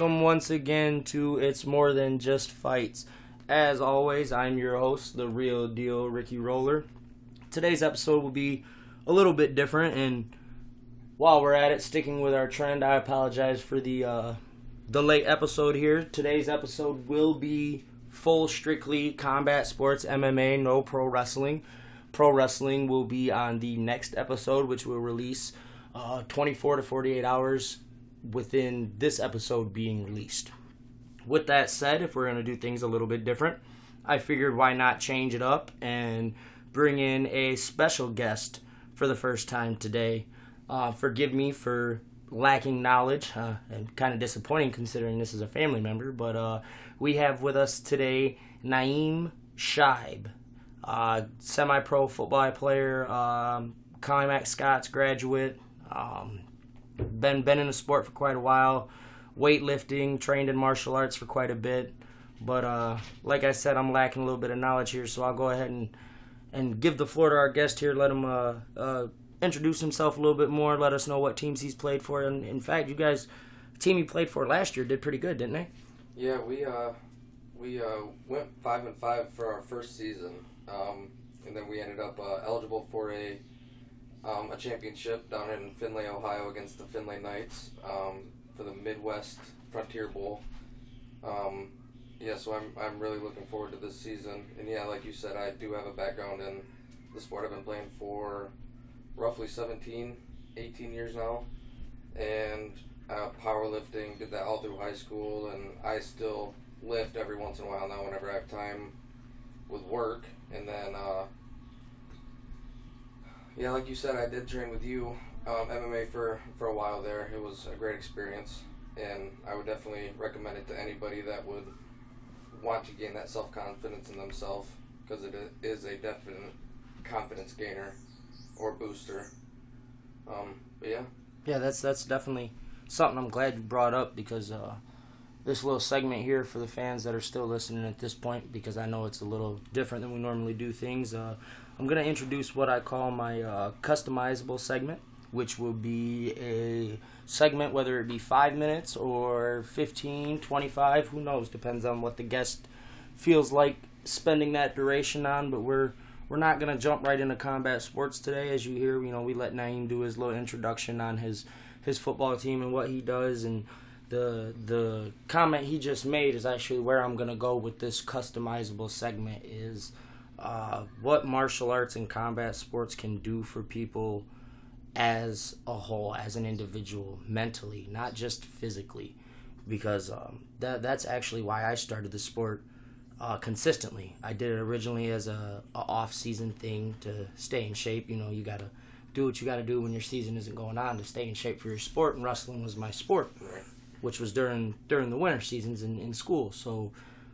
welcome once again to It's More Than Just Fights. As always, I'm your host, the real deal Ricky Roller. Today's episode will be a little bit different, and while we're at it, sticking with our trend, I apologize for the late episode here. Today's episode will be full, strictly combat sports, MMA, no pro wrestling. Pro wrestling will be on the next episode, which we'll release 24 to 48 hours within this episode being released. With that said, if we're going to do things a little bit different, I figured why not change it up and bring in a special guest for the first time today. Forgive me for lacking knowledge, and kind of disappointing considering this is a family member, but we have with us today Nyime Chaib, semi-pro football player, Climax-Scotts graduate, been in the sport for quite a while, weightlifting, trained in martial arts for quite a bit, but like I said, I'm lacking a little bit of knowledge here, so I'll go ahead and give the floor to our guest here, let him introduce himself a little bit more, let us know what teams he's played for, and in fact, you guys, the team you played for last year did pretty good, didn't they? Yeah, we went 5-5 for our first season, and then we ended up eligible for a championship down in Findlay, Ohio against the Findlay Knights for the Midwest Frontier Bowl. So I'm really looking forward to this season. And yeah, like you said, I do have a background in the sport. I've been playing for roughly 18 years now, and powerlifting, did that all through high school, and I still lift every once in a while now whenever I have time with work. And then yeah, like you said, I did train with you MMA for a while there. It was a great experience, and I would definitely recommend it to anybody that would want to gain that self-confidence in themselves, because it is a definite confidence gainer or booster. Yeah, that's definitely something I'm glad you brought up, because this little segment here for the fans that are still listening at this point, because I know it's a little different than we normally do things, I'm going to introduce what I call my customizable segment, which will be a segment, whether it be 5 minutes or 15, 25, who knows, depends on what the guest feels like spending that duration on. But we're not going to jump right into combat sports today. As you hear, you know, we let Nyime do his little introduction on his football team and what he does, and the comment he just made is actually where I'm going to go with this customizable segment, is what martial arts and combat sports can do for people as a whole, as an individual, mentally, not just physically, because that's actually why I started the sport consistently. I did it originally as a off-season thing to stay in shape. You know, you got to do what you got to do when your season isn't going on to stay in shape for your sport, and wrestling was my sport, which was during the winter seasons in school. So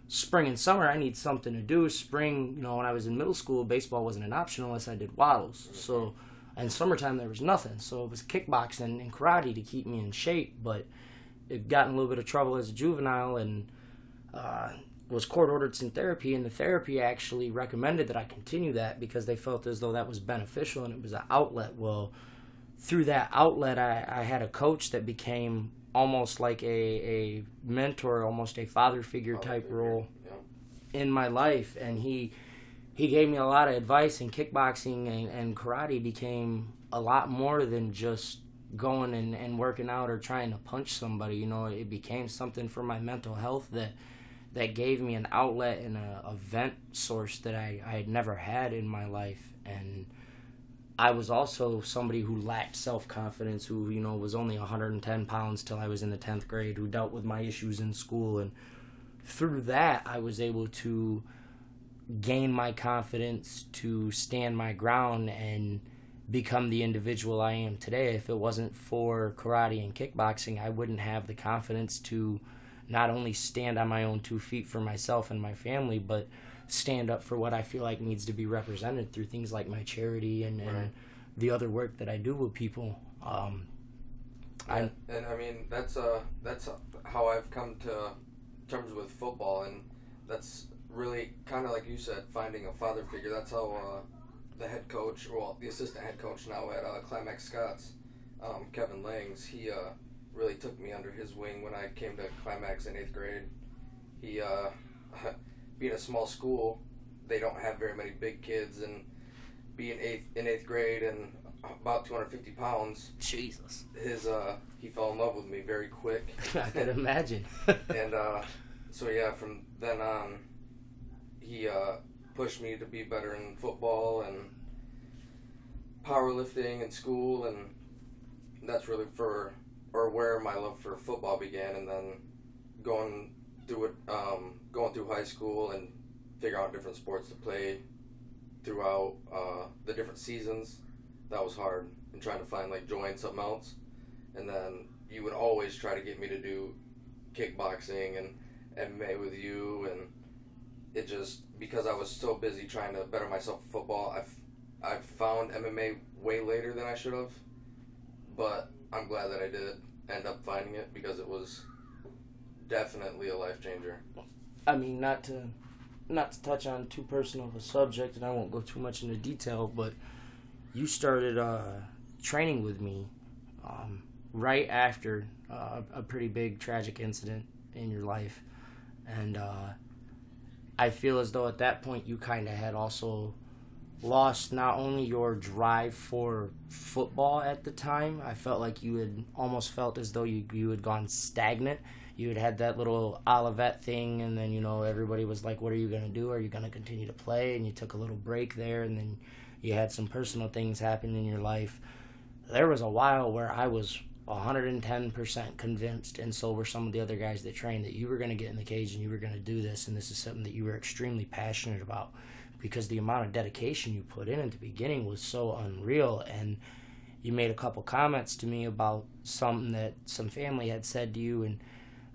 spring and summer, I need something to do. Spring, you know, when I was in middle school, baseball wasn't an option unless I did waddles. So in summertime, there was nothing. So it was kickboxing and karate to keep me in shape, but it got in a little bit of trouble as a juvenile, and was court-ordered some therapy, and the therapy actually recommended that I continue that because they felt as though that was beneficial and it was an outlet. Well, through that outlet, I had a coach that became almost like a mentor, almost a father figure type role in my life, and he gave me a lot of advice, and kickboxing and karate became a lot more than just going and working out or trying to punch somebody. You know, it became something for my mental health that gave me an outlet and a vent source that I had never had in my life. And I was also somebody who lacked self-confidence, who, you know, was only 110 pounds till I was in the 10th grade, who dealt with my issues in school. And through that, I was able to gain my confidence to stand my ground and become the individual I am today. If it wasn't for karate and kickboxing, I wouldn't have the confidence to not only stand on my own 2 feet for myself and my family, but stand up for what I feel like needs to be represented through things like my charity and the other work that I do with people. I mean, that's how I've come to terms with football, and that's really kind of like you said, finding a father figure. That's how the head coach, well, the assistant head coach now at Climax-Scotts, Kevin Langs, he really took me under his wing when I came to Climax in 8th grade. He, being a small school, they don't have very many big kids, and being in eighth grade and about 250 pounds, Jesus, he fell in love with me very quick. I can imagine. And so yeah, from then on, he pushed me to be better in football and powerlifting and school, and that's really where my love for football began. And then going through high school and figure out different sports to play throughout the different seasons, that was hard, and trying to find joy in something else. And then you would always try to get me to do kickboxing and MMA with you, and it just, because I was so busy trying to better myself in football, I've found MMA way later than I should have, but I'm glad that I did end up finding it, because it was definitely a life changer. I mean, not to touch on too personal of a subject, and I won't go too much into detail, but you started training with me right after a pretty big tragic incident in your life, and I feel as though at that point you kind of had also lost not only your drive for football at the time, I felt like you had almost felt as though you had gone stagnant. You had had that little Olivet thing, and then, everybody was like, what are you going to do? Are you going to continue to play? And you took a little break there, and then you had some personal things happen in your life. There was a while where I was 110% convinced, and so were some of the other guys that trained, that you were going to get in the cage and you were going to do this, and this is something that you were extremely passionate about, because the amount of dedication you put in at the beginning was so unreal. And you made a couple comments to me about something that some family had said to you, and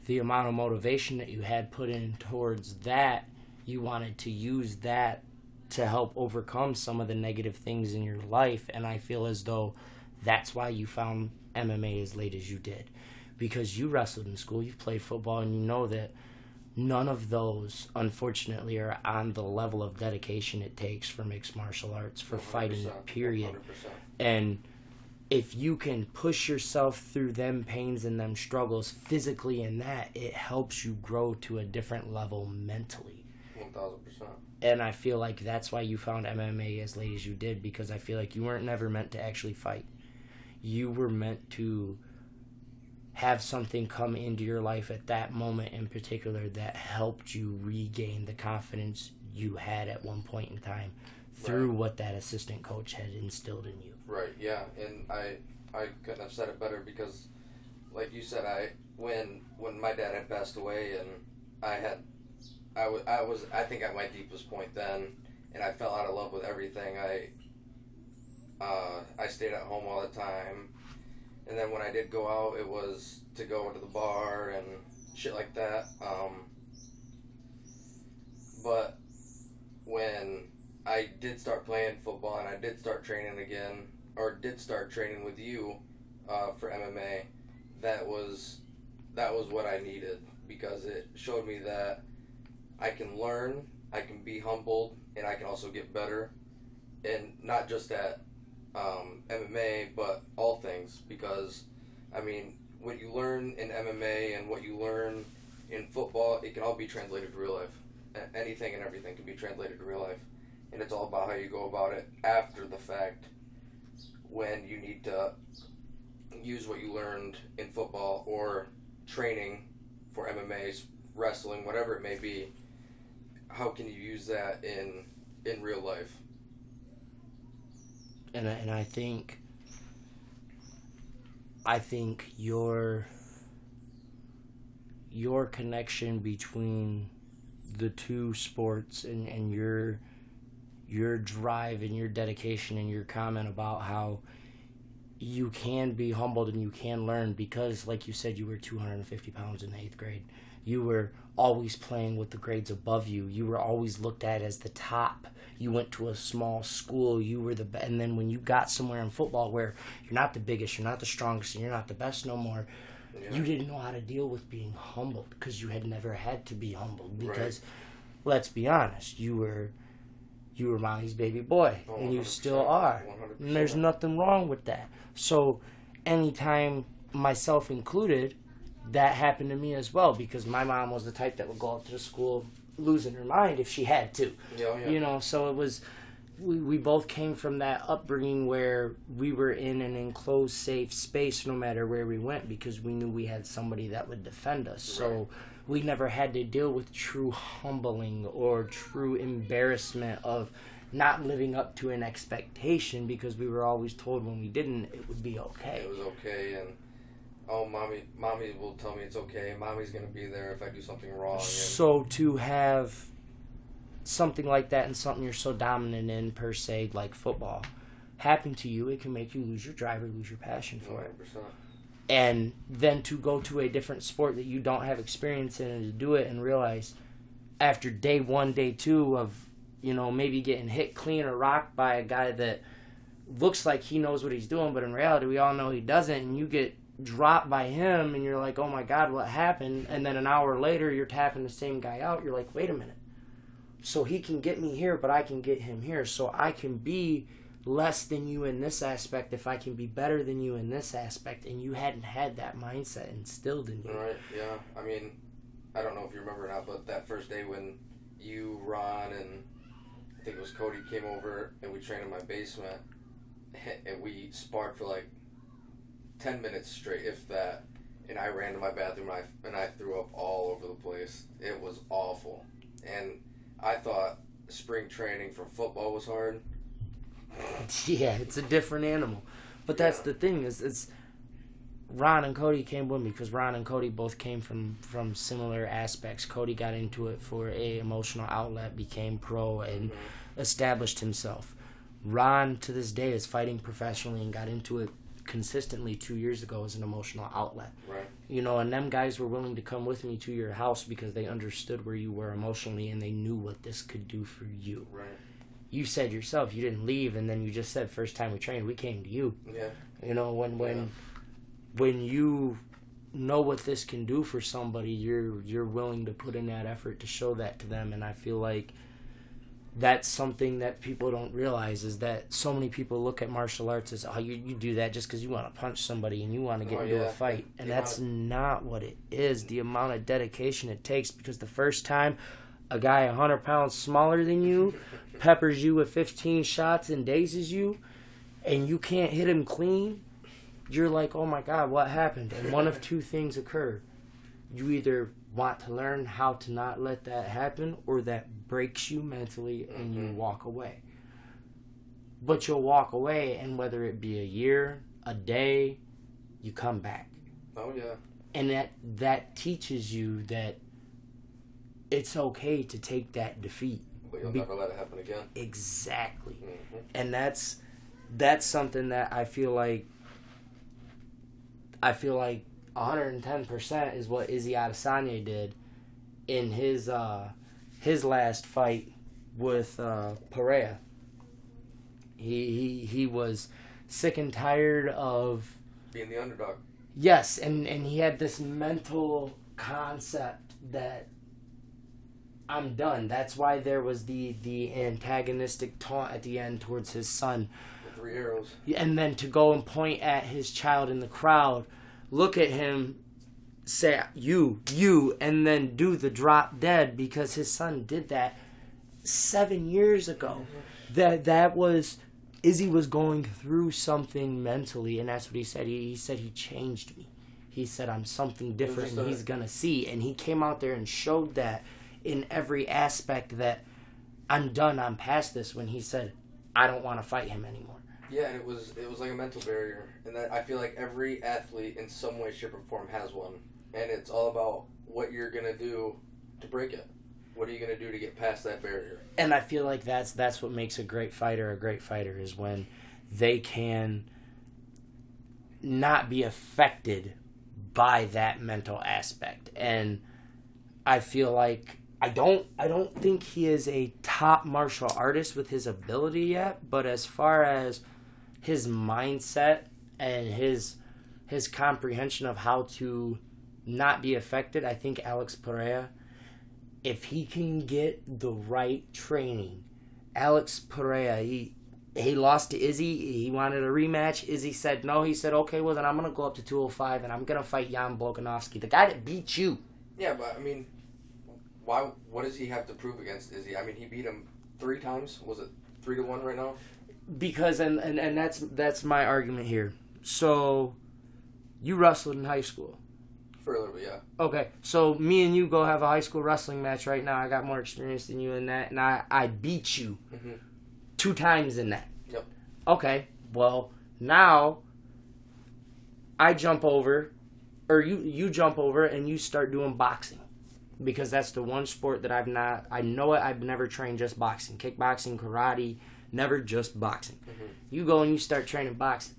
the amount of motivation that you had put in towards that, you wanted to use that to help overcome some of the negative things in your life. And I feel as though that's why you found MMA as late as you did, because you wrestled in school, you've played football, and you know that none of those, unfortunately, are on the level of dedication it takes for mixed martial arts, for fighting, period. 100%. And if you can push yourself through them pains and them struggles physically in that, it helps you grow to a different level mentally. 1,000%. And I feel like that's why you found MMA as late as you did, because I feel like you weren't never meant to actually fight. You were meant to have something come into your life at that moment in particular that helped you regain the confidence you had at one point in time through what that assistant coach had instilled in you. Right, yeah, and I couldn't have said it better, because, like you said, when my dad had passed away, and I was I think at my deepest point then, and I fell out of love with everything. I stayed at home all the time, and then when I did go out, it was to go to the bar and shit like that. But when I did start playing football and I did start training again, or did start training with you for MMA, that was what I needed, because it showed me that I can learn, I can be humbled, and I can also get better, and not just at MMA, but all things, because, I mean, what you learn in MMA and what you learn in football, it can all be translated to real life. Anything and everything can be translated to real life. And it's all about how you go about it after the fact, when you need to use what you learned in football or training for MMA, wrestling, whatever it may be. How can you use that in real life? And I think your connection between the two sports and your drive and your dedication and your comment about how you can be humbled and you can learn, because, like you said, you were 250 pounds in 8th grade. You were always playing with the grades above you. You were always looked at as the top. You went to a small school. You were the best. And then when you got somewhere in football where you're not the biggest, you're not the strongest, and you're not the best no more, you didn't know how to deal with being humbled, because you had never had to be humbled. Because, let's be honest, you were Molly's baby boy, and you still are. 100%. And there's nothing wrong with that. So anytime myself included, that happened to me as well, because my mom was the type that would go up to the school losing her mind if she had to. Yeah, yeah. You know, so it was, we both came from that upbringing where we were in an enclosed, safe space no matter where we went, because we knew we had somebody that would defend us. Right. So we never had to deal with true humbling or true embarrassment of not living up to an expectation, because we were always told when we didn't, it would be okay. It was okay, and oh, mommy will tell me it's okay. Mommy's going to be there if I do something wrong. And so to have something like that and something you're so dominant in, per se, like football, happen to you, it can make you lose your drive or lose your passion for 100%. It. And then to go to a different sport that you don't have experience in and to do it and realize after day one, day two of, you know, maybe getting hit clean or rocked by a guy that looks like he knows what he's doing, but in reality we all know he doesn't, and you get dropped by him and you're like, oh my God, what happened? And then an hour later you're tapping the same guy out. You're like, wait a minute. So he can get me here, but I can get him here. So I can be less than you in this aspect if I can be better than you in this aspect. And you hadn't had that mindset instilled in you. Right, yeah. I mean, I don't know if you remember or not, but that first day when you, Ron, and I think it was Cody came over and we trained in my basement and we sparred for like 10 minutes straight, if that, and I ran to my bathroom and I threw up all over the place. It was awful. And I thought spring training for football was hard. Yeah, it's a different animal. But that's the thing, is it's Ron and Cody came with me because Ron and Cody both came from similar aspects. Cody got into it for a emotional outlet, became pro, and established himself. Ron, to this day, is fighting professionally and got into it consistently 2 years ago as an emotional outlet. Right. You know, and them guys were willing to come with me to your house because they understood where you were emotionally and they knew what this could do for you. Right. You said yourself, you didn't leave, and then you just said, first time we trained, we came to you. Yeah. You know, when you know what this can do for somebody, you're willing to put in that effort to show that to them. And I feel like that's something that people don't realize, is that so many people look at martial arts as, oh, you do that just because you want to punch somebody and you want to get into a fight. And that's not what it is, the amount of dedication it takes, because the first time a guy 100 pounds smaller than you peppers you with 15 shots and dazes you and you can't hit him clean, you're like, oh my God, what happened? And one of two things occur. You either want to learn how to not let that happen, or that breaks you mentally and you walk away. But you'll walk away, and whether it be a year, a day, you come back. Oh, yeah. And that teaches you that it's okay to take that defeat. But you'll never let it happen again. Exactly. Mm-hmm. And that's something that I feel like 110% is what Izzy Adesanya did in his last fight with Pereira. He was sick and tired of being the underdog. Yes, and he had this mental concept that I'm done. That's why there was the antagonistic taunt at the end towards his son. The 3 arrows. And then to go and point at his child in the crowd, look at him, say, you, and then do the drop dead, because his son did that 7 years ago. That was, Izzy was going through something mentally, and that's what he said. He said, he changed me. He said, I'm something different, and he's going to see. And he came out there and showed that in every aspect, that I'm done, I'm past this, when he said, I don't want to fight him anymore. Yeah, and it was like a mental barrier, and that I feel like every athlete in some way, shape, or form has one, and it's all about what you're gonna do to break it. What are you gonna do to get past that barrier? And I feel like that's what makes a great fighter is when they can not be affected by that mental aspect. And I feel like I don't think he is a top martial artist with his ability yet, but as far as his mindset and his comprehension of how to not be affected, I think Alex Pereira, if he can get the right training, Alex Pereira, he lost to Izzy. He wanted a rematch. Izzy said no. He said, okay, well, then I'm going to go up to 205, and I'm going to fight Jan Blagonowski, the guy that beat you. Yeah, but, I mean, why? What does he have to prove against Izzy? I mean, he beat him 3 times. Was it 3-1 right now? Because, and that's my argument here. So, you wrestled in high school. For a little bit, yeah. Okay, so me and you go have a high school wrestling match right now. I got more experience than you in that, and I beat you 2 times in that. Yep. Okay, well, now I jump over, or you jump over, and you start doing boxing. Because that's the one sport that I've never trained just boxing. Kickboxing, karate, never just boxing. Mm-hmm. You go and you start training boxing.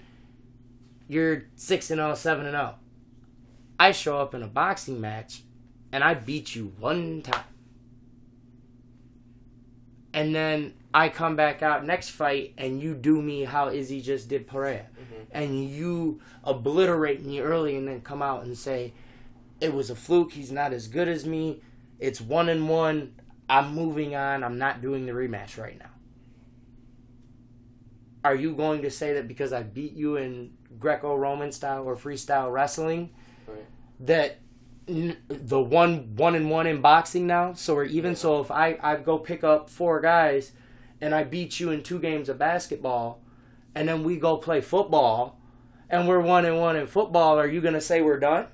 You're 6-0, 7-0. I show up in a boxing match, and I beat you 1 time. And then I come back out next fight, and you do me how Izzy just did Pereira. Mm-hmm. And you obliterate me early and then come out and say, it was a fluke. He's not as good as me. It's 1-1. I'm moving on. I'm not doing the rematch right now. Are you going to say that because I beat you in Greco-Roman style or freestyle wrestling, right, that the 1-1 in boxing now? So we're even. So if I go pick up 4 guys and I beat you in 2 games of basketball, and then we go play football, and we're 1-1 in football, are you going to say we're done?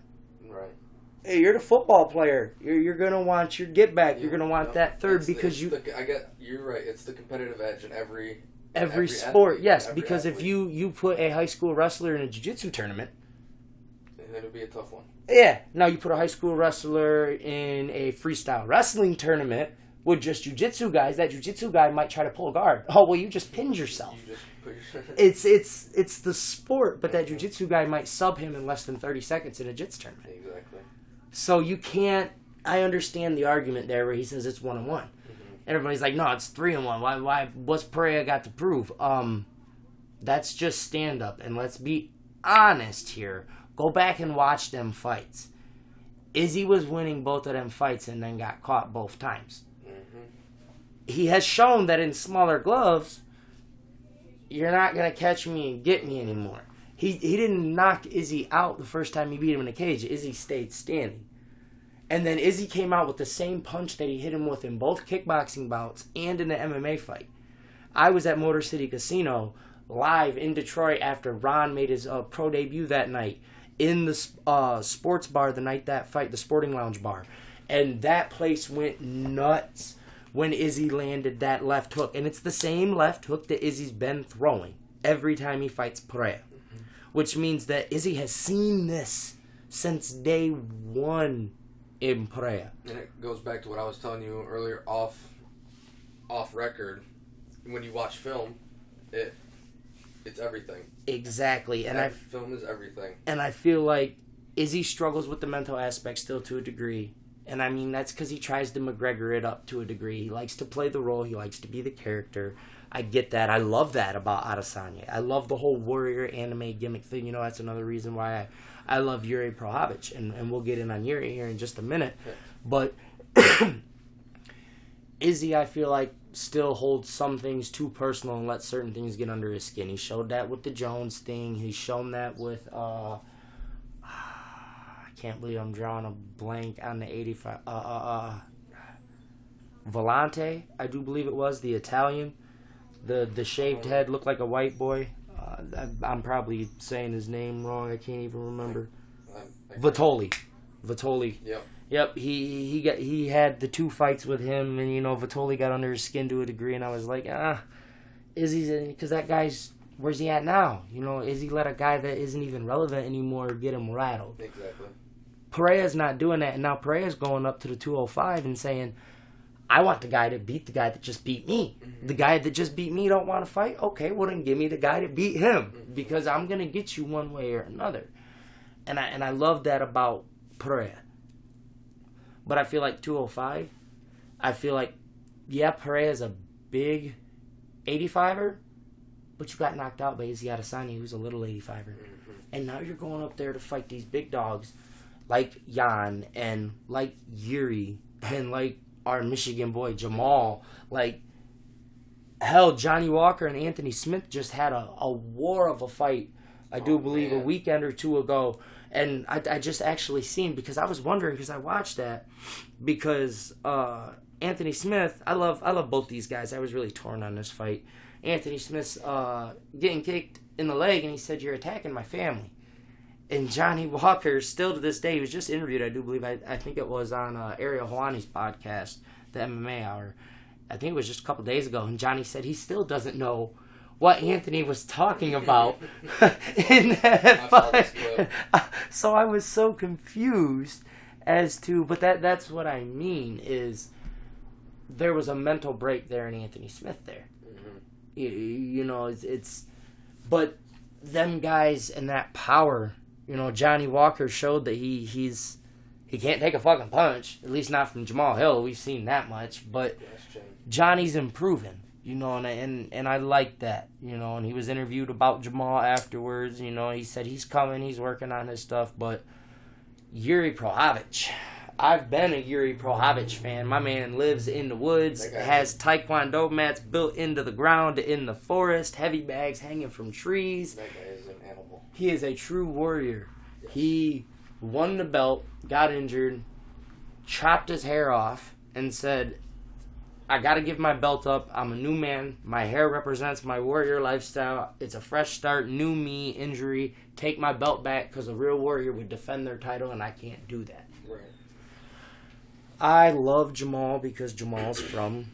Hey, you're the football player. You're going to want your get back. You're going to want that third because you... I get, you're right. It's the competitive edge in every sport. Athlete, yes, every because athlete. If you put a high school wrestler in a jiu-jitsu tournament... it'll be a tough one. Yeah. Now you put a high school wrestler in a freestyle wrestling tournament with just jiu-jitsu guys. That jiu-jitsu guy might try to pull guard. Oh, well, you just pinned yourself. It's the sport, but that jiu-jitsu guy might sub him in less than 30 seconds in a jits tournament. Exactly. So you can't... I understand the argument there where he says it's 1-1. Mm-hmm. Everybody's like, no, it's 3-1. Why? What's Pereira got to prove? That's just stand-up. And let's be honest here. Go back and watch them fights. Izzy was winning both of them fights and then got caught both times. Mm-hmm. He has shown that in smaller gloves, you're not going to catch me and get me anymore. He didn't knock Izzy out the first time he beat him in the cage. Izzy stayed standing. And then Izzy came out with the same punch that he hit him with in both kickboxing bouts and in the MMA fight. I was at Motor City Casino live in Detroit after Ron made his pro debut that night in the sports bar the night that fight, the Sporting Lounge bar. And that place went nuts when Izzy landed that left hook. And it's the same left hook that Izzy's been throwing every time he fights Pereira. Which means that Izzy has seen this since day one in Pereira. And it goes back to what I was telling you earlier off record. When you watch film, it's everything. Exactly. Film is everything. And I feel like Izzy struggles with the mental aspect still to a degree. And I mean, that's because he tries to McGregor it up to a degree. He likes to play the role. He likes to be the character. I get that. I love that about Adesanya. I love the whole warrior anime gimmick thing. You know, that's another reason why I love Jiří Procházka. And we'll get in on Jiří here in just a minute. Okay. But Izzy, I feel like, still holds some things too personal and lets certain things get under his skin. He showed that with the Jones thing. He's shown that with... I can't believe I'm drawing a blank on the 85. Volante, I do believe it was, the Italian. The shaved head looked like a white boy. I'm probably saying his name wrong. I can't even remember. Vettori. Yep. He had the 2 fights with him, and, you know, Vettori got under his skin to a degree, and I was like, Izzy's in, because that guy's... where's he at now? You know, Izzy let a guy that isn't even relevant anymore get him rattled. Exactly. Pereira's not doing that, and now Pereira's going up to the 205 and saying, I want the guy to beat the guy that just beat me. Mm-hmm. The guy that just beat me don't want to fight? Okay, well then give me the guy that beat him, mm-hmm, because I'm going to get you one way or another. And I love that about Pereira. But I feel like 205, Pereira's a big 85-er, but you got knocked out by Izzy Adesanya, who's a little 85-er. Mm-hmm. And now you're going up there to fight these big dogs like Jan and like Jiří and like our Michigan boy Jamal. Like, Hell, Johnny Walker and Anthony Smith just had a war of a fight, I do believe, man, a weekend or two ago. And I just actually seen, because I was wondering, because I watched that, because Anthony Smith, I love both these guys. I was really torn on this fight. Anthony Smith's getting kicked in the leg, and he said, "You're attacking my family." And Johnny Walker, still to this day, he was just interviewed, I do believe, I think it was on Ariel Helwani's podcast, the MMA Hour. I think it was just a couple days ago, and Johnny said he still doesn't know what Anthony was talking about in that fight. So I was so confused as to, but that's what I mean, is there was a mental break there in Anthony Smith there. Mm-hmm. You know, it's but them guys and that power, you know, Johnny Walker showed that he can't take a fucking punch, at least not from Jamahal Hill. We've seen that much, but Johnny's improving, you know, and I like that, you know. And he was interviewed about Jamahal afterwards, you know. He said he's coming, he's working on his stuff. But Jiří Procházka, I've been a Jiří Procházka fan. My man lives in the woods, has taekwondo mats built into the ground in the forest, heavy bags hanging from trees. That guy is an animal. He is a true warrior. Yes. He won the belt, got injured, chopped his hair off, and said, "I got to give my belt up. I'm a new man. My hair represents my warrior lifestyle. It's a fresh start, new me, injury. Take my belt back, because a real warrior would defend their title, and I can't do that." Right. I love Jamahal because Jamal's from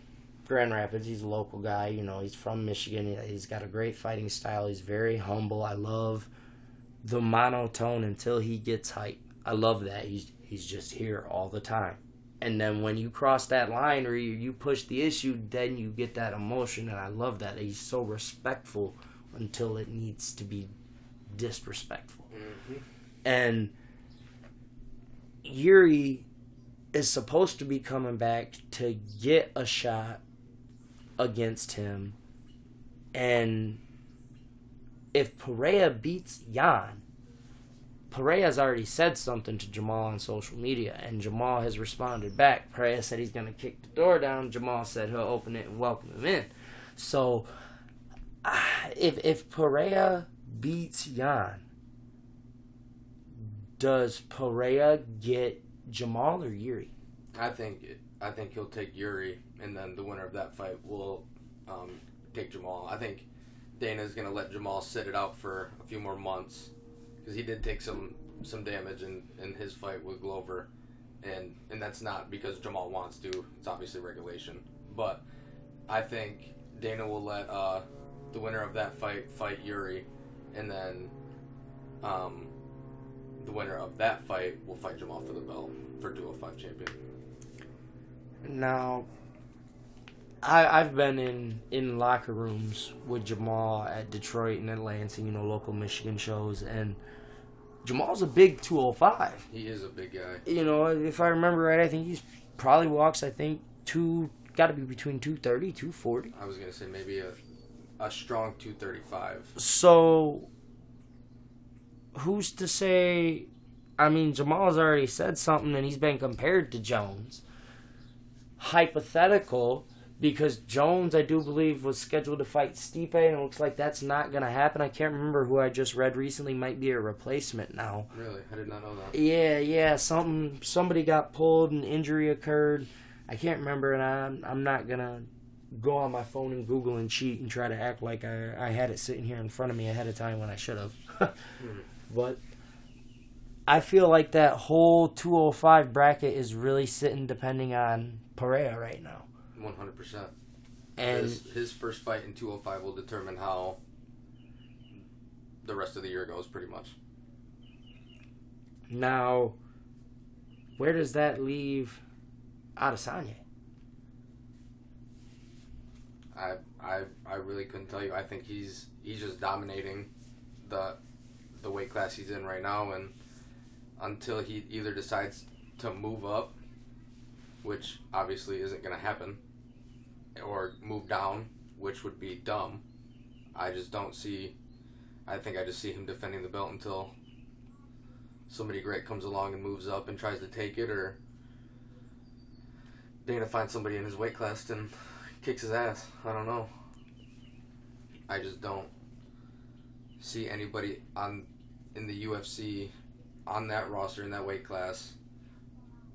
Grand Rapids. He's a local guy. You know, he's from Michigan. He's got a great fighting style. He's very humble. I love the monotone until he gets hype. I love that. He's just here all the time. And then when you cross that line or you push the issue, then you get that emotion. And I love that. He's so respectful until it needs to be disrespectful. Mm-hmm. And Jiří is supposed to be coming back to get a shot against him. And if Pereira beats Jan, Pereira's already said something to Jamahal on social media, and Jamahal has responded back. Pereira said he's going to kick the door down. Jamahal said he'll open it and welcome him in. So if Pereira beats Jan, does Pereira get Jamahal or Jiří? I think he'll take Jiří, and then the winner of that fight will take Jamahal. I think Dana's going to let Jamahal sit it out for a few more months, because he did take some damage in his fight with Glover, and that's not because Jamahal wants to. It's obviously regulation. But I think Dana will let the winner of that fight fight Jiří, and then the winner of that fight will fight Jamahal for the belt for 205 champion. Now, I've been in locker rooms with Jamahal at Detroit and Atlanta, you know, local Michigan shows, and Jamal's a big 205. He is a big guy. You know, if I remember right, I think he probably walks, got to be between 230, 240. I was going to say maybe a strong 235. So, who's to say, I mean, Jamal's already said something, and he's been compared to Jones. Hypothetical, because Jones, I do believe, was scheduled to fight Stipe, and it looks like that's not going to happen. I can't remember who I just read recently might be a replacement now. Really? I did not know that. Yeah. Somebody got pulled, an injury occurred. I can't remember, and I'm not going to go on my phone and Google and cheat and try to act like I had it sitting here in front of me ahead of time when I should have. But I feel like that whole 205 bracket is really sitting depending on Pereira right now. 100%. And his first fight in 205 will determine how the rest of the year goes, pretty much. Now, where does that leave Adesanya? I really couldn't tell you. I think he's just dominating the weight class he's in right now, and until he either decides to move up, which obviously isn't going to happen, or move down, which would be dumb. I just see him defending the belt until somebody great comes along and moves up and tries to take it, or Dana finds somebody in his weight class and kicks his ass. I don't know. I just don't see anybody in the UFC on that roster, in that weight class,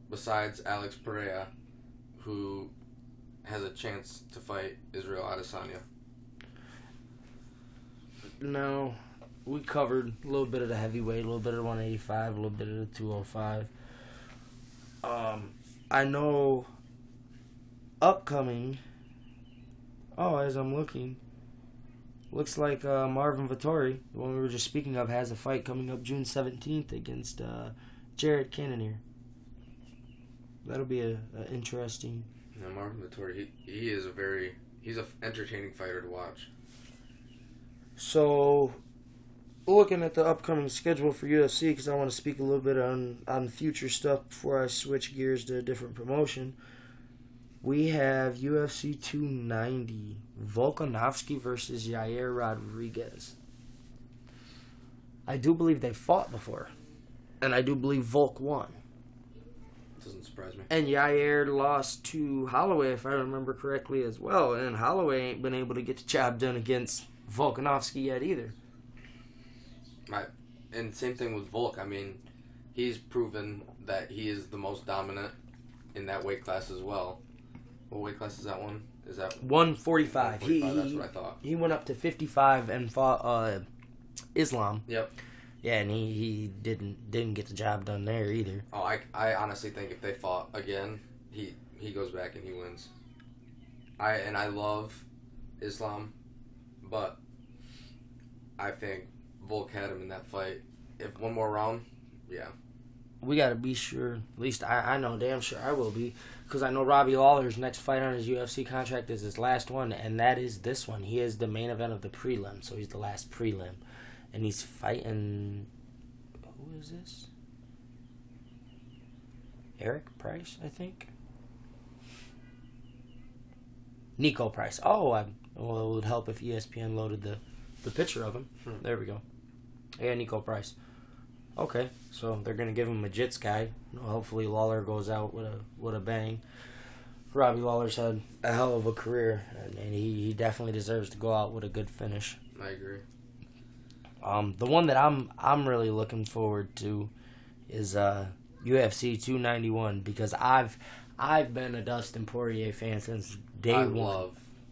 besides Alex Pereira, who has a chance to fight Israel Adesanya. No, we covered a little bit of the heavyweight, a little bit of 185, a little bit of the 205. I know upcoming, as I'm looking, looks like Marvin Vettori, the one we were just speaking of, has a fight coming up June 17th against Jared Cannonier. That'll be an interesting... Yeah, Marvin Vettori, he is he's an entertaining fighter to watch. So, looking at the upcoming schedule for UFC, because I want to speak a little bit on future stuff before I switch gears to a different promotion, we have UFC 290, Volkanovski versus Yair Rodriguez. I do believe they fought before, and I do believe Volk won. Doesn't surprise me. And Yair lost to Holloway, if I remember correctly, as well, and Holloway ain't been able to get the job done against Volkanovski yet either. Right. And same thing with Volk. I mean, he's proven that he is the most dominant in that weight class as well. What weight class is that one? Is that 145? That's what I thought. He went up to 55 and fought Islam. Yep. Yeah, and he didn't get the job done there either. Oh, I honestly think if they fought again, he goes back and he wins. I love Islam, but I think Volk had him in that fight. If one more round, yeah. We got to be sure. At least I know damn sure I will be. Because I know Robbie Lawler's next fight on his UFC contract is his last one, and that is this one. He is the main event of the prelim, so he's the last prelim. And he's fighting... Who is this? Eric Price, I think? Nico Price. Oh, it would help if ESPN loaded the picture of him. Hmm. There we go. Yeah, Nico Price. Okay, so they're going to give him a jits guy. Hopefully Lawler goes out with a bang. Robbie Lawler's had a hell of a career, and he definitely deserves to go out with a good finish. I agree. The one that I'm really looking forward to is UFC 291, because I've been a Dustin Poirier fan since day one.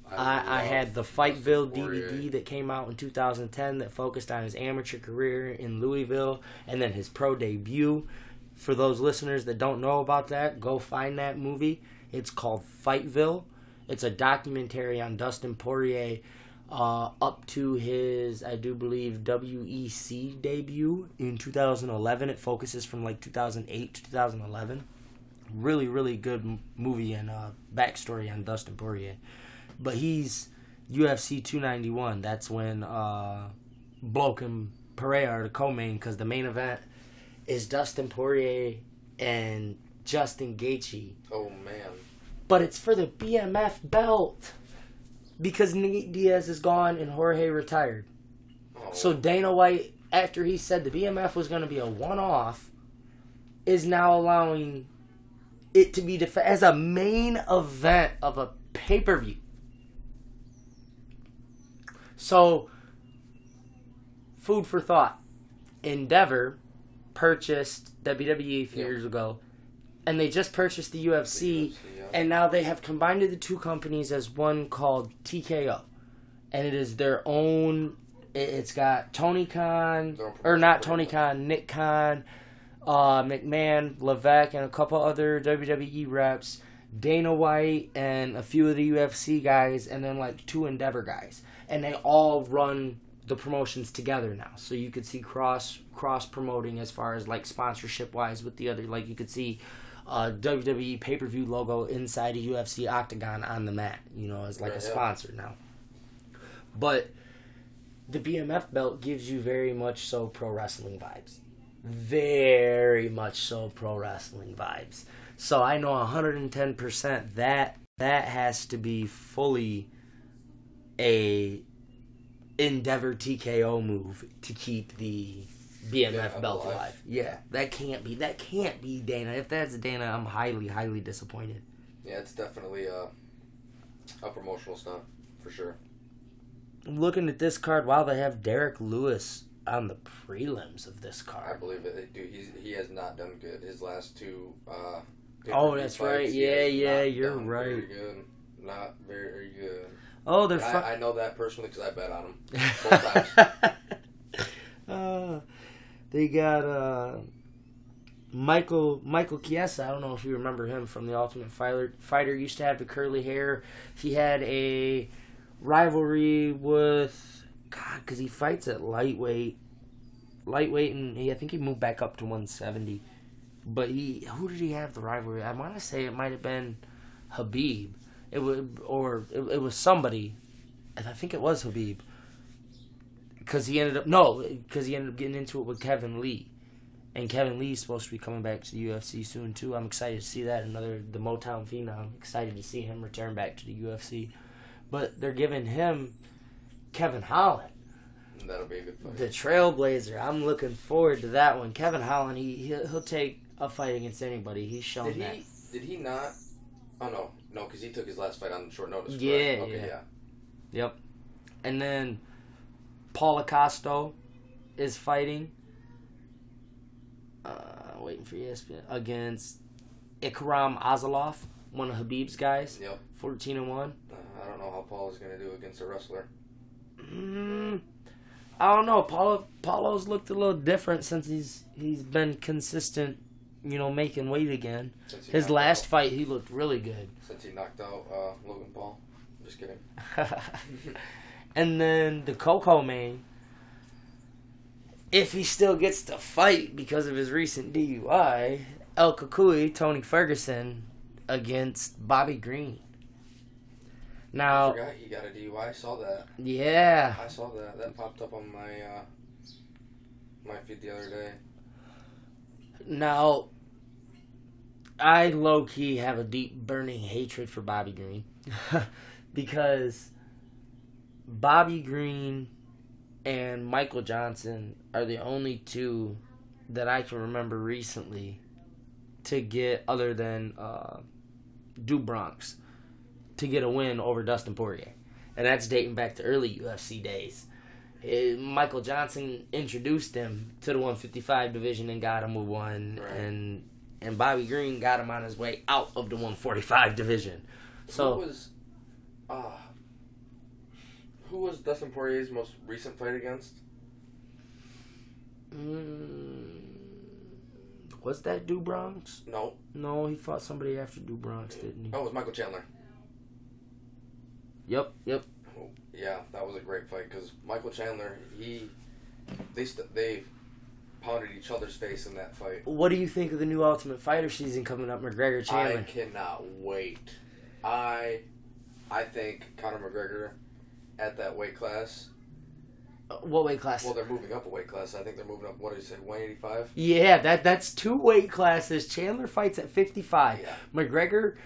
I had the Fightville DVD that came out in 2010 that focused on his amateur career in Louisville and then his pro debut. For those listeners that don't know about that, go find that movie. It's called Fightville. It's a documentary on Dustin Poirier up to his, I do believe, WEC debut in 2011. It focuses from like 2008 to 2011. Really, really good movie and backstory on Dustin Poirier. But he's UFC 291. That's when Bloke and Pereira are the co-main, because the main event is Dustin Poirier and Justin Gaethje. Oh, man. But it's for the BMF belt, because Nate Diaz is gone and Jorge retired. Oh. So Dana White, after he said the BMF was going to be a one-off, is now allowing it to be as a main event of a pay-per-view. So, food for thought. Endeavor purchased WWE a few years ago, and they just purchased the UFC, and now they have combined the two companies as one called TKO. And it is their own... It's got Tony Khan... Or not Tony Khan, Nick Khan, McMahon, Levesque, and a couple other WWE reps, Dana White, and a few of the UFC guys, and then like two Endeavor guys. And they all run the promotions together now. So you could see cross promoting as far as like sponsorship wise with the other. Like you could see WWE pay-per-view logo inside a UFC octagon on the mat, as like a sponsor now. But the BMF belt gives you very much so pro wrestling vibes. Very much so pro wrestling vibes. So I know 110% that has to be fully a Endeavor TKO move to keep the BMF belt alive. Yeah, that can't be Dana. If that's Dana, I'm highly, highly disappointed. Yeah, it's definitely a promotional stunt for sure. looking at this card, wow, they have Derek Lewis on the prelims of this card. I believe it. They do. He has not done good. His last two. Oh, that's right. Yeah, you're right. Very good. Not very good. Oh, they're. I know that personally because I bet on them both times. They got Michael Chiesa. I don't know if you remember him from the Ultimate Fighter. Used to have the curly hair. He had a rivalry with because he fights at lightweight, and I think he moved back up to 170. But who did he have the rivalry? I want to say it might have been Khabib. It was somebody, and I think it was Khabib. Because he ended up getting into it with Kevin Lee, and Kevin Lee's supposed to be coming back to the UFC soon too. I'm excited to see that. The Motown phenom. Excited to see him return back to the UFC, but they're giving him Kevin Holland. That'll be a good fight. The Trailblazer. I'm looking forward to that one. Kevin Holland. He'll take a fight against anybody. He's shown that. Did he not? Oh no, because he took his last fight on short notice. Yeah, right? Okay, yeah. Yep. And then Paulo Costa is fighting. Waiting for ESPN against Ikram Azalov, one of Khabib's guys. Yep. 14-1. I don't know how Paulo's gonna do against a wrestler. I don't know. Paulo's looked a little different since he's been consistent. Making weight again. His last fight, he looked really good. Since he knocked out Logan Paul. Just kidding. And then the Coco Man, if he still gets to fight because of his recent DUI, El Cucuy, Tony Ferguson, against Bobby Green. Now, I forgot he got a DUI. I saw that. Yeah. I saw that. That popped up on my feed the other day. Now, I low-key have a deep burning hatred for Bobby Green because Bobby Green and Michael Johnson are the only two that I can remember recently to get, other than DuBronx, to get a win over Dustin Poirier. And that's dating back to early UFC days. Michael Johnson introduced him to the 155 division and got him a one, right. and Bobby Green got him on his way out of the 145 division. So who was Dustin Poirier's most recent fight against? Was that DuBronx? No, he fought somebody after DuBronx, didn't he? Oh, it was Michael Chandler. Yep. Yeah, that was a great fight because Michael Chandler, they pounded each other's face in that fight. What do you think of the new Ultimate Fighter season coming up, McGregor Chandler? I cannot wait. I think Conor McGregor at that weight class. What weight class? Well, they're moving up a weight class. I think they're moving up, what did you say, 185? Yeah, that's two weight classes. Chandler fights at 55. Yeah. McGregor...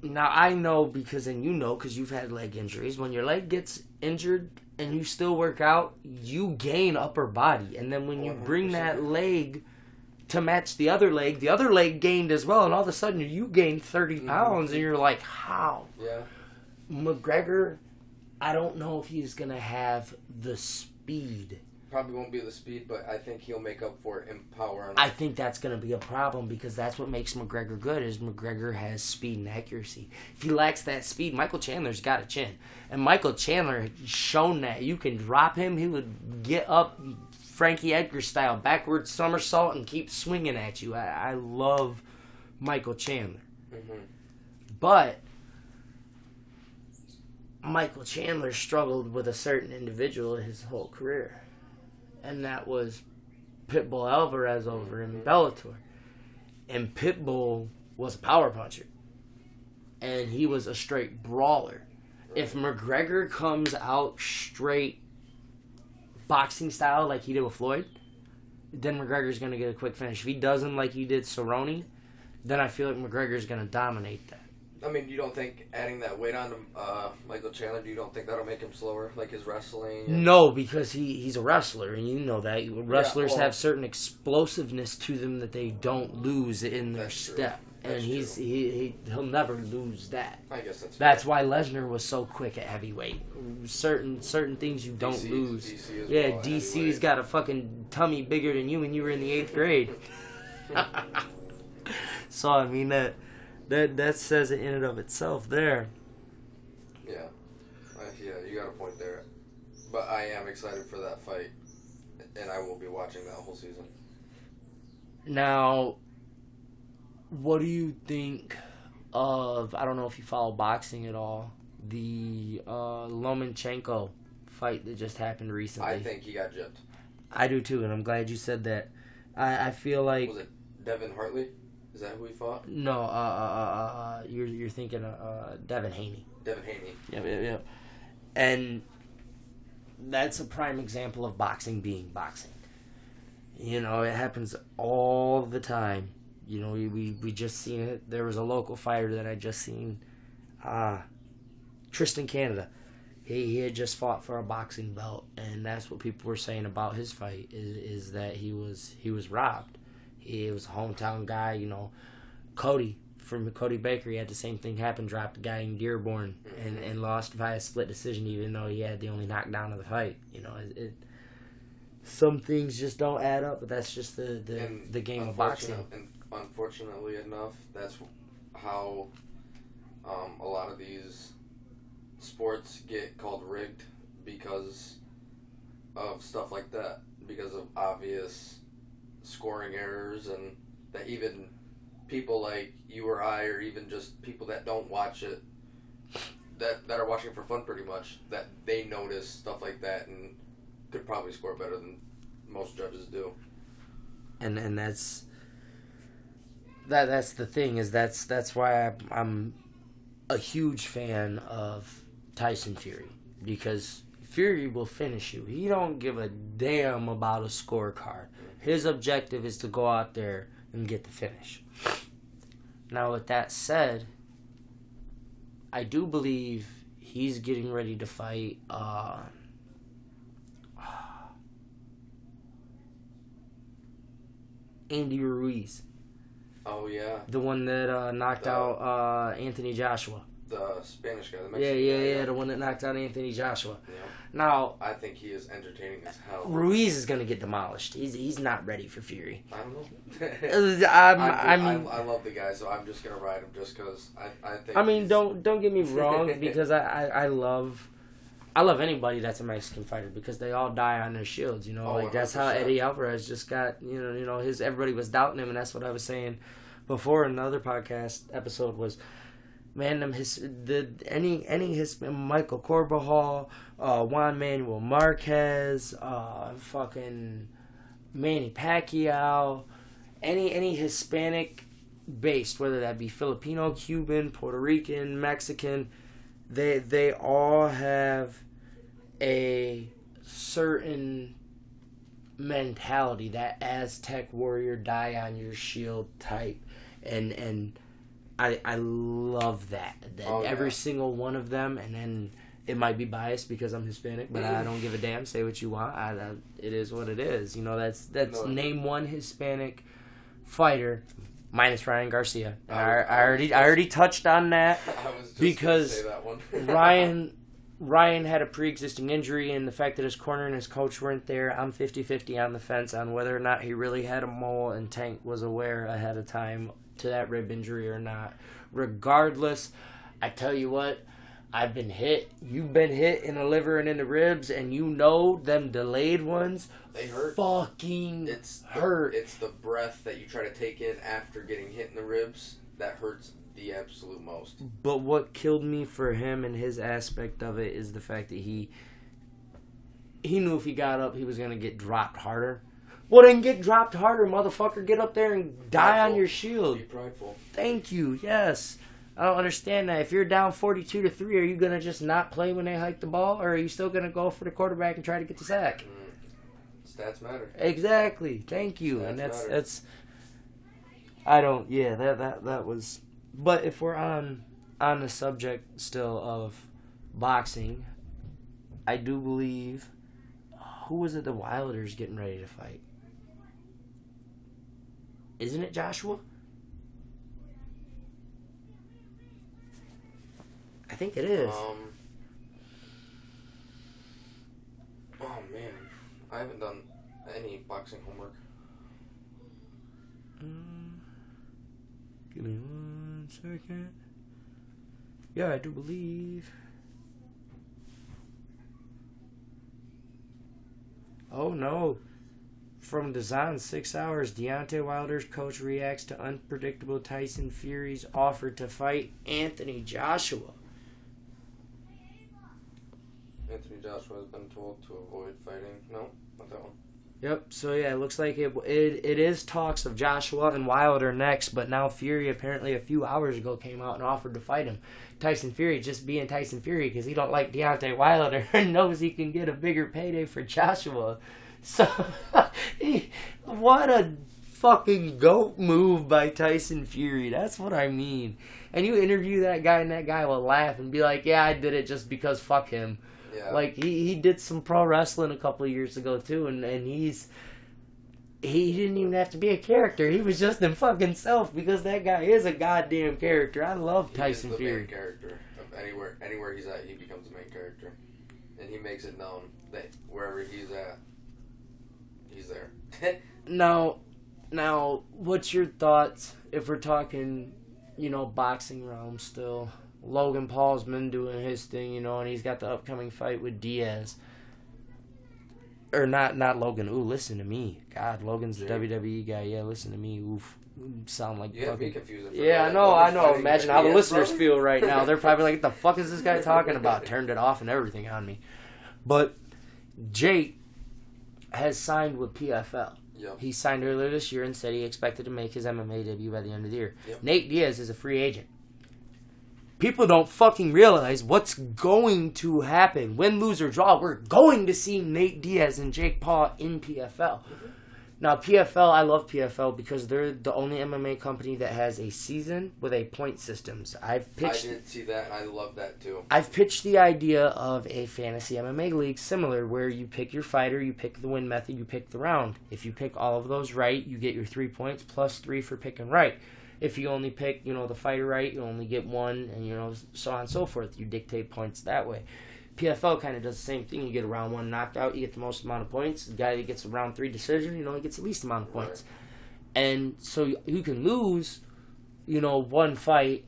Now, I know because you've had leg injuries. When your leg gets injured and you still work out, you gain upper body. And then when you bring that leg to match the other leg gained as well. And all of a sudden, you gain 30 pounds, and you're like, how? Yeah. McGregor, I don't know if he's going to have the speed. Probably won't be the speed, but I think he'll make up for it in power. I think that's going to be a problem because that's what makes McGregor good is McGregor has speed and accuracy. If he lacks that speed, Michael Chandler's got a chin. And Michael Chandler has shown that. You can drop him, he would get up Frankie Edgar style, backward somersault, and keep swinging at you. I love Michael Chandler. Mm-hmm. But... Michael Chandler struggled with a certain individual his whole career. And that was Pitbull Alvarez over in Bellator. And Pitbull was a power puncher. And he was a straight brawler. Right. If McGregor comes out straight boxing style like he did with Floyd, then McGregor's going to get a quick finish. If he doesn't like he did Cerrone, then I feel like McGregor's going to dominate that. I mean, you don't think adding that weight on Michael Chandler, you don't think that'll make him slower, like his wrestling? No, because he's a wrestler, and you know that. Wrestlers have certain explosiveness to them that they don't lose in their step. That's and he's true. He'll never lose that. I guess that's why Lesnar was so quick at heavyweight. Certain things you don't lose. DC's got a fucking tummy bigger than you when you were in the 8th grade. So I mean that says it in and of itself there. Yeah, you got a point there. But I am excited for that fight, and I will be watching that whole season. Now, what do you think of, I don't know if you follow boxing at all, the Lomachenko fight that just happened recently? I think he got gypped. I do too, and I'm glad you said that. I feel like... Was it Devin Hartley? Is that who he fought? No, you're thinking Devin Haney. Devin Haney. Yep. And that's a prime example of boxing being boxing. You know, it happens all the time. You know, we just seen it. There was a local fighter that I just seen, Tristan Canada. He had just fought for a boxing belt, and that's what people were saying about his fight is that he was robbed. He was a hometown guy, you know. Cody from Cody Bakery had the same thing happen. Dropped a guy in Dearborn and lost by a split decision, even though he had the only knockdown of the fight. You know, some things just don't add up, but that's just the game of boxing. And unfortunately enough, that's how a lot of these sports get called rigged because of stuff like that, because of obvious scoring errors, and that even people like you or I, or even just people that don't watch it, that are watching it for fun pretty much, that they notice stuff like that and could probably score better than most judges do. And that's the thing, is that's why I'm a huge fan of Tyson Fury, because Fury will finish you. He don't give a damn about a scorecard. His objective is to go out there and get the finish. Now, with that said, I do believe he's getting ready to fight Andy Ruiz. Oh, yeah. The one that knocked out Anthony Joshua. The Spanish guy, the Mexican guy. Yeah, the one that knocked out Anthony Joshua. Yeah. Now... I think he is entertaining as hell. Ruiz is going to get demolished. He's not ready for Fury. I don't know. I love the guy, so I'm just going to ride him just because I think... I mean, don't get me wrong, because I love anybody that's a Mexican fighter, because they all die on their shields, you know? That's how Eddie Alvarez just got, you know, his... Everybody was doubting him, and that's what I was saying before in another podcast episode was... Man, Michael Corberhall, Juan Manuel Marquez, fucking Manny Pacquiao, any Hispanic based, whether that be Filipino, Cuban, Puerto Rican, Mexican, they all have a certain mentality, that Aztec warrior die on your shield type, and. I love that. Every single one of them, and then it might be biased because I'm Hispanic, but I don't give a damn. Say what you want. It is what it is. You know, name one Hispanic fighter minus Ryan Garcia. I already touched on that. I was just because say that one. Ryan had a pre-existing injury, and the fact that his corner and his coach weren't there, I'm 50-50 on the fence on whether or not he really had a mole and Tank was aware ahead of time to that rib injury or not. Regardless, I tell you what, I've been hit. You've been hit in the liver and in the ribs, and you know them delayed ones. They hurt. Fucking hurt. It's the breath that you try to take in after getting hit in the ribs that hurts the absolute most. But what killed me for him and his aspect of it is the fact that he knew if he got up, he was going to get dropped harder. Well, then get dropped harder, motherfucker. Get up there and die on your shield. Be prideful. Thank you. Yes. I don't understand that. If you're down 42-3, are you going to just not play when they hike the ball? Or are you still going to go for the quarterback and try to get the sack? Stats matter. Exactly. Thank you. Stats and that's... I don't... Yeah, that was... But if we're on the subject still of boxing, I do believe... Who was it the Wilder's getting ready to fight? Isn't it Joshua? think it is. Oh, man. I haven't done any boxing homework. Give me 1 second. Yeah, I do believe. Oh, no. From DAZN, 6 hours, Deontay Wilder's coach reacts to unpredictable Tyson Fury's offer to fight Anthony Joshua. Anthony Joshua has been told to avoid fighting. No, not that one. Yep, so yeah, it looks like it is talks of Joshua and Wilder next, but now Fury apparently a few hours ago came out and offered to fight him. Tyson Fury just being Tyson Fury because he don't like Deontay Wilder and knows he can get a bigger payday for Joshua. So, what a fucking goat move by Tyson Fury. That's what I mean. And you interview that guy and that guy will laugh and be like, yeah, I did it just because fuck him. Yeah. Like, he did some pro wrestling a couple of years ago, too, and he didn't even have to be a character. He was just him fucking self because that guy is a goddamn character. I love Tyson Fury. He is the main character. Anywhere he's at, he becomes the main character. And he makes it known that wherever he's at, he's there. Now, what's your thoughts, if we're talking, you know, boxing realm still? Logan Paul's been doing his thing, you know, and he's got the upcoming fight with Diaz. Or not Logan. Ooh, listen to me. God, Logan's the WWE guy. Yeah, listen to me. Oof. Sound like fucking... Yeah, I know. Imagine how the listeners feel right now. They're probably like, what the fuck is this guy talking about? Turned it off and everything on me. But Jake has signed with PFL. Yep. He signed earlier this year and said he expected to make his MMA debut by the end of the year. Yep. Nate Diaz is a free agent. People don't fucking realize what's going to happen. Win, lose, or draw, we're going to see Nate Diaz and Jake Paul in PFL. Mm-hmm. Now, PFL, I love PFL because they're the only MMA company that has a season with a point system. I did see that, and I love that, too. I've pitched the idea of a fantasy MMA league similar, where you pick your fighter, you pick the win method, you pick the round. If you pick all of those right, you get your 3 points, plus 3 for picking right. If you only pick, you know, the fighter right, you only get 1, and, you know, so on and so forth. You dictate points that way. PFL kind of does the same thing. You get a round 1 knockout, you get the most amount of points. The guy that gets a round 3 decision, you know, he gets the least amount of points. Right. And so you can lose, you know, 1 fight,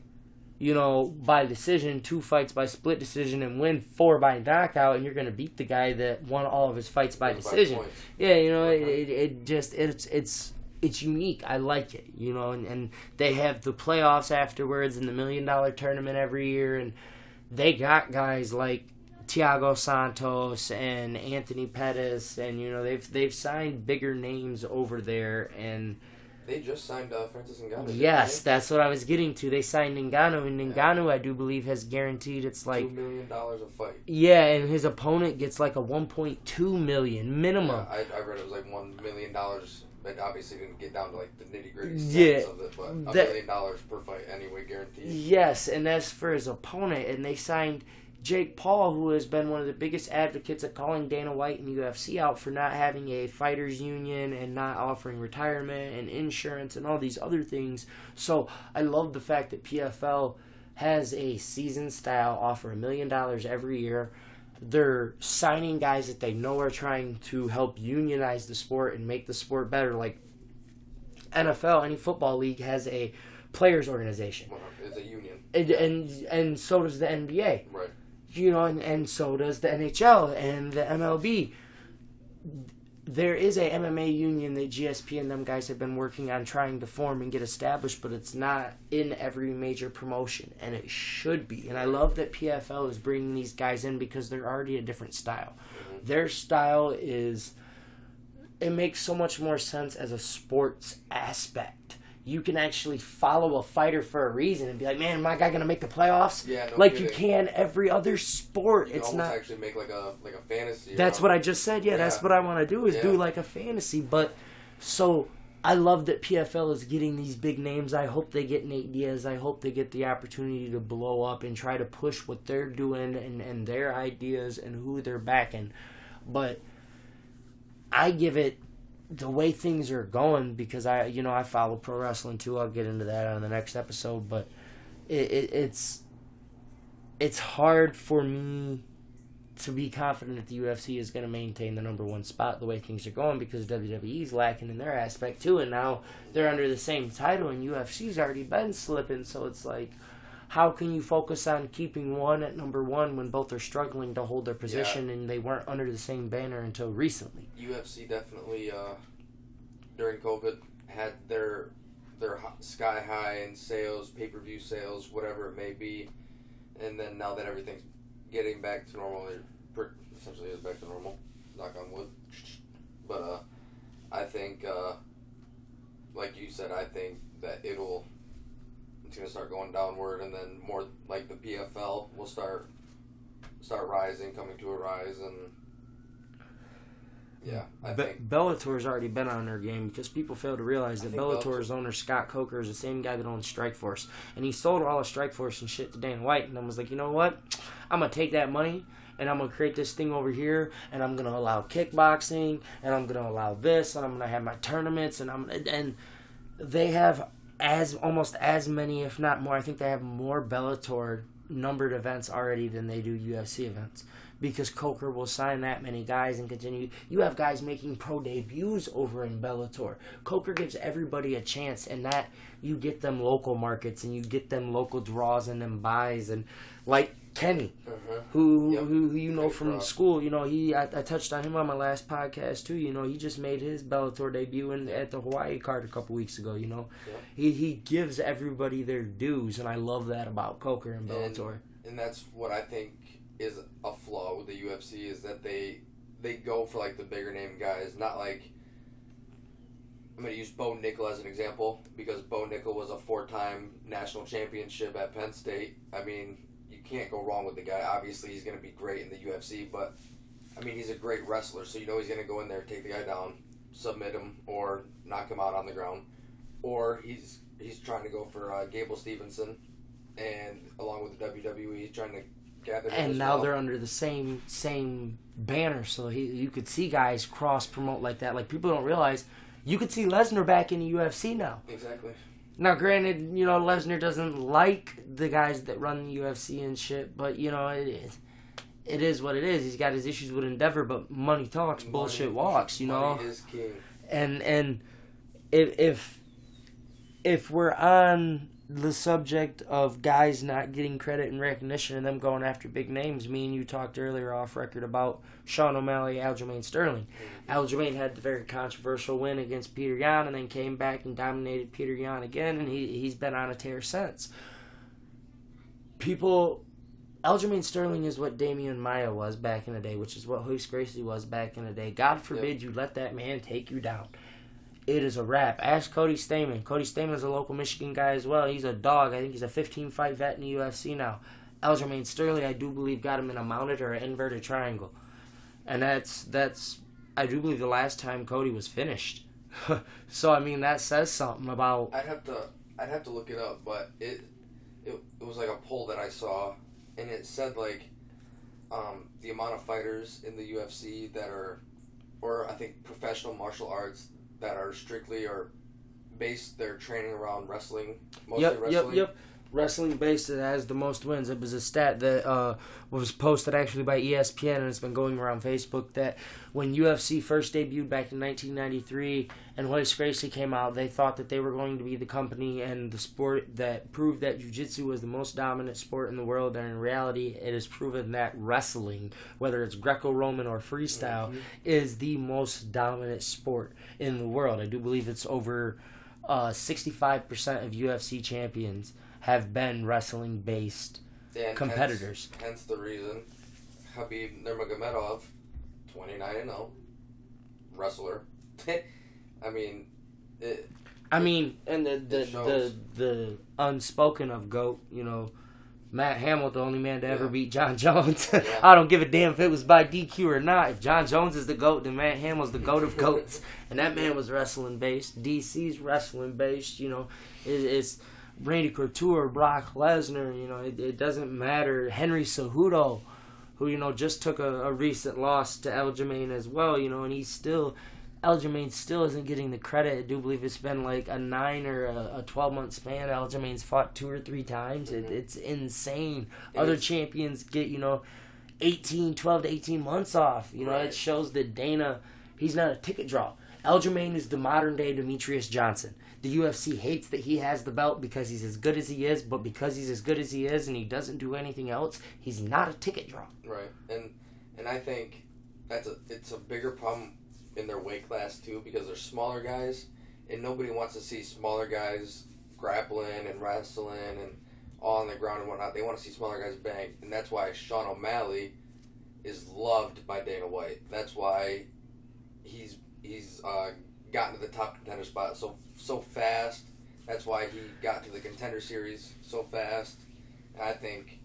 you know, by decision, 2 fights by split decision, and win 4 by knockout, and you're going to beat the guy that won all of his fights by decision. By yeah, you know, it's unique. I like it, you know, and they have the playoffs afterwards and the $1 million tournament every year, and they got guys like Thiago Santos and Anthony Pettis, and, you know, they've signed bigger names over there, and they just signed Francis Ngannou. Yes, that's what I was getting to. They signed Ngannou, and Ngannou, I do believe, has guaranteed it's like $2 million a fight. Yeah, and his opponent gets like a $1.2 million minimum. Yeah, I read it was like $1 million. But obviously didn't get down to, like, the nitty-gritty sense of it, but $1 million per fight anyway, guaranteed. Yes, and that's for his opponent. And they signed Jake Paul, who has been one of the biggest advocates of calling Dana White and UFC out for not having a fighters union and not offering retirement and insurance and all these other things. So I love the fact that PFL has a season style, offer $1 million every year. They're signing guys that they know are trying to help unionize the sport and make the sport better. Like NFL, any football league has a players organization. It's a union. And so does the NBA. Right. You know, and so does the NHL and the MLB. There is a MMA union that GSP and them guys have been working on trying to form and get established, but it's not in every major promotion, and it should be. And I love that PFL is bringing these guys in because they're already a different style. Mm-hmm. Their style is, it makes so much more sense as a sports aspect. You can actually follow a fighter for a reason and be like, man, am I going to make the playoffs? Yeah, no like kidding. You can every other sport. You it's not actually make like a fantasy. That's what I just said. Yeah, that's what I want to do is do like a fantasy. But so I love that PFL is getting these big names. I hope they get Nate Diaz. I hope they get the opportunity to blow up and try to push what they're doing and their ideas and who they're backing. But I give it the way things are going, because I follow pro wrestling too. I'll get into that on the next episode, but it's it's hard for me to be confident that the UFC is going to maintain the number one spot the way things are going, because WWE's lacking in their aspect too, and now they're under the same title, and UFC's already been slipping, so it's like, how can you focus on keeping one at number one when both are struggling to hold their position and they weren't under the same banner until recently? UFC definitely, during COVID, had their sky high in sales, pay-per-view sales, whatever it may be, and then now that everything's getting back to normal, it essentially is back to normal, knock on wood, but I think, like you said, I think that it's going to start going downward, and then more like the PFL will start rising, coming to a rise, and I think Bellator's already been on their game, because people fail to realize that Bellator's owner, Scott Coker, is the same guy that owns Strikeforce, and he sold all of Strikeforce and shit to Dan White, and I was like, you know what, I'm going to take that money, and I'm going to create this thing over here, and I'm going to allow kickboxing, and I'm going to allow this, and I'm going to have my tournaments, and they have almost as many, if not more. I think they have more Bellator numbered events already than they do UFC events, because Coker will sign that many guys and continue. You have guys making pro debuts over in Bellator. Coker gives everybody a chance, and that you get them local markets and you get them local draws and them buys, and like Kenny, who you know from school, you know, I touched on him on my last podcast too, you know, he just made his Bellator debut at the Hawaii card a couple weeks ago, you know. Yeah. He gives everybody their dues, and I love that about Coker and Bellator. And that's what I think is a flaw with the UFC, is that they go for like the bigger name guys, not like, I'm going to use Bo Nickel as an example, because Bo Nickel was a 4-time national championship at Penn State. I mean, you can't go wrong with the guy. Obviously, he's going to be great in the UFC, but, I mean, he's a great wrestler, so you know he's going to go in there, take the guy down, submit him, or knock him out on the ground. Or he's trying to go for Gable Stevenson, and along with the WWE, he's trying to gather him. And now they're under the same banner, so you could see guys cross-promote like that. Like, people don't realize, you could see Lesnar back in the UFC now. Exactly. Now, granted, you know, Lesnar doesn't like the guys that run the UFC and shit, but, you know, it is what it is. He's got his issues with Endeavor, but money talks, bullshit walks, you know? Money is king. And if we're on the subject of guys not getting credit and recognition and them going after big names, me and you talked earlier off record about Sean O'Malley, Aljamain Sterling. Aljamain had the very controversial win against Peter Yan, and then came back and dominated Peter Yan again, and he's been on a tear since. Aljamain Sterling is what Damian Maia was back in the day, which is what Royce Gracie was back in the day. God forbid you let that man take you down. It is a wrap. Ask Cody Stamann. Cody Staman's a local Michigan guy as well. He's a dog. I think he's a 15-fight vet in the UFC now. Aljamain Sterling, I do believe, got him in a mounted or an inverted triangle. And that's I do believe the last time Cody was finished. So, I mean, that says something about... I'd have to look it up, but it was like a poll that I saw, and it said, like, the amount of fighters in the UFC that are, or I think professional martial arts, that are strictly or based their training around wrestling, mostly wrestling. Yep. Wrestling based, it has the most wins. It was a stat that was posted actually by ESPN, and it's been going around Facebook, that when UFC first debuted back in 1993 and Royce Gracie came out, they thought that they were going to be the company and the sport that proved that jiu-jitsu was the most dominant sport in the world, and in reality it is proven that wrestling, whether it's Greco-Roman or freestyle, is the most dominant sport in the world. I do believe it's over 65% of UFC champions have been wrestling-based competitors. Hence the reason Khabib Nurmagomedov, 29-0, wrestler. I mean, and the unspoken of GOAT, you know, Matt Hamill, the only man to ever beat John Jones. I don't give a damn if it was by DQ or not. If John Jones is the GOAT, then Matt Hamill's the GOAT of GOATs. And that man was wrestling-based. DC's wrestling-based, you know, it's Randy Couture, Brock Lesnar, you know, it doesn't matter. Henry Cejudo, who, you know, just took a recent loss to Aljamain as well, you know, and he's still Aljamain still isn't getting the credit. I do believe it's been like a 9 or a 12-month span. Aljamain's fought 2 or 3 times. Mm-hmm. It's insane. Other champions get, 12 to 18 months off. It shows that Dana, he's not a ticket draw. Aljamain is the modern-day Demetrius Johnson. The UFC hates that he has the belt because he's as good as he is, but because he's as good as he is and he doesn't do anything else, he's not a ticket draw. Right, and I think it's a bigger problem in their weight class, too, because they're smaller guys, and nobody wants to see smaller guys grappling and wrestling and all on the ground and whatnot. They want to see smaller guys bang, and that's why Sean O'Malley is loved by Dana White. That's why he's gotten to the top contender spot so fast. That's why he got to the contender series so fast. And I think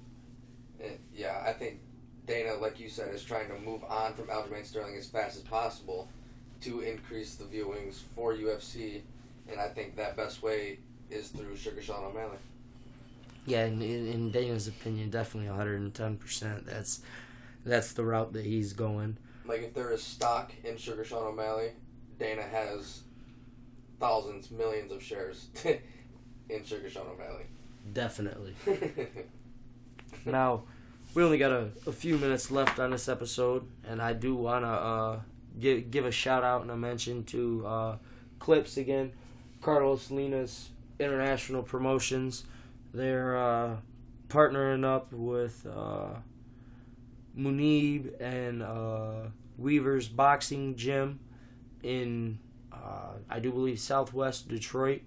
Dana, like you said, is trying to move on from Aljamain Sterling as fast as possible to increase the viewings for UFC, and I think that best way is through Sugar Sean O'Malley. Yeah, in Dana's opinion, definitely 110%. That's the route that he's going. Like, if there is stock in Sugar Sean O'Malley, Dana has thousands, millions of shares in Sugar Sean O'Malley. Definitely. Now, we only got a few minutes left on this episode, and I do want to give a shout-out and a mention to Clips again, Carlos Salinas International Promotions. They're partnering up with Munib and Weaver's Boxing Gym in, I do believe, Southwest Detroit,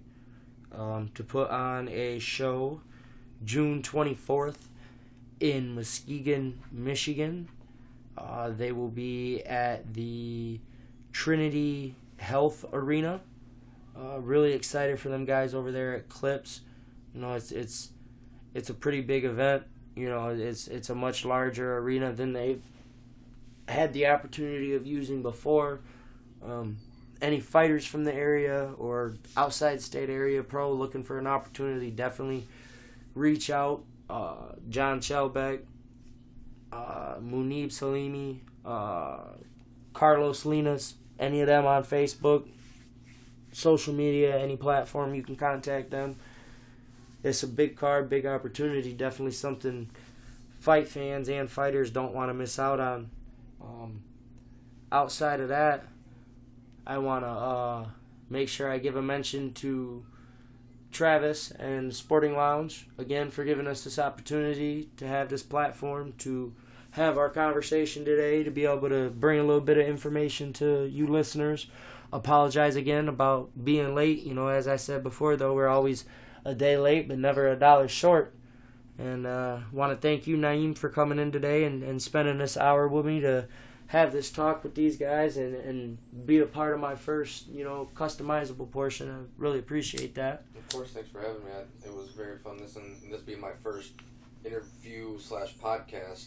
to put on a show June 24th in Muskegon, Michigan. They will be at the Trinity Health Arena. Really excited for them guys over there at Clips. It's a pretty big event. It's a much larger arena than they've had the opportunity of using before. Any fighters from the area or outside state area pro looking for an opportunity, definitely reach out. John Shelbeck, Munib Salimi, Carlos Salinas, any of them on Facebook, social media, any platform, you can contact them. It's a big card, big opportunity, definitely something fight fans and fighters don't want to miss out on. Outside of that, I want to make sure I give a mention to Travis and Sporting Lounge, again, for giving us this opportunity to have this platform, to have our conversation today, to be able to bring a little bit of information to you listeners. Apologize again about being late. As I said before, though, we're always a day late, but never a dollar short. And want to thank you, Nyime, for coming in today and spending this hour with me to have this talk with these guys and be a part of my first, customizable portion. I really appreciate that. Of course, thanks for having me. It was very fun. This being my first interview/podcast,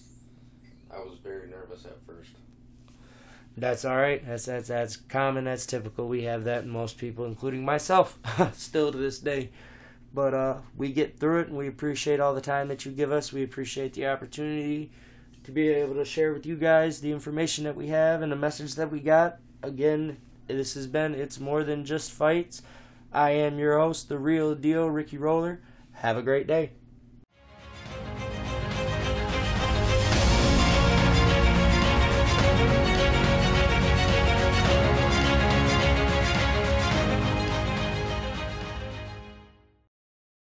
I was very nervous at first. That's all right. That's common. That's typical. We have that in most people, including myself, still to this day. But we get through it, and we appreciate all the time that you give us. We appreciate the opportunity to be able to share with you guys the information that we have and the message that we got. Again, this has been It's More Than Just Fights. I am your host, the real deal, Ricky Roller. Have a great day.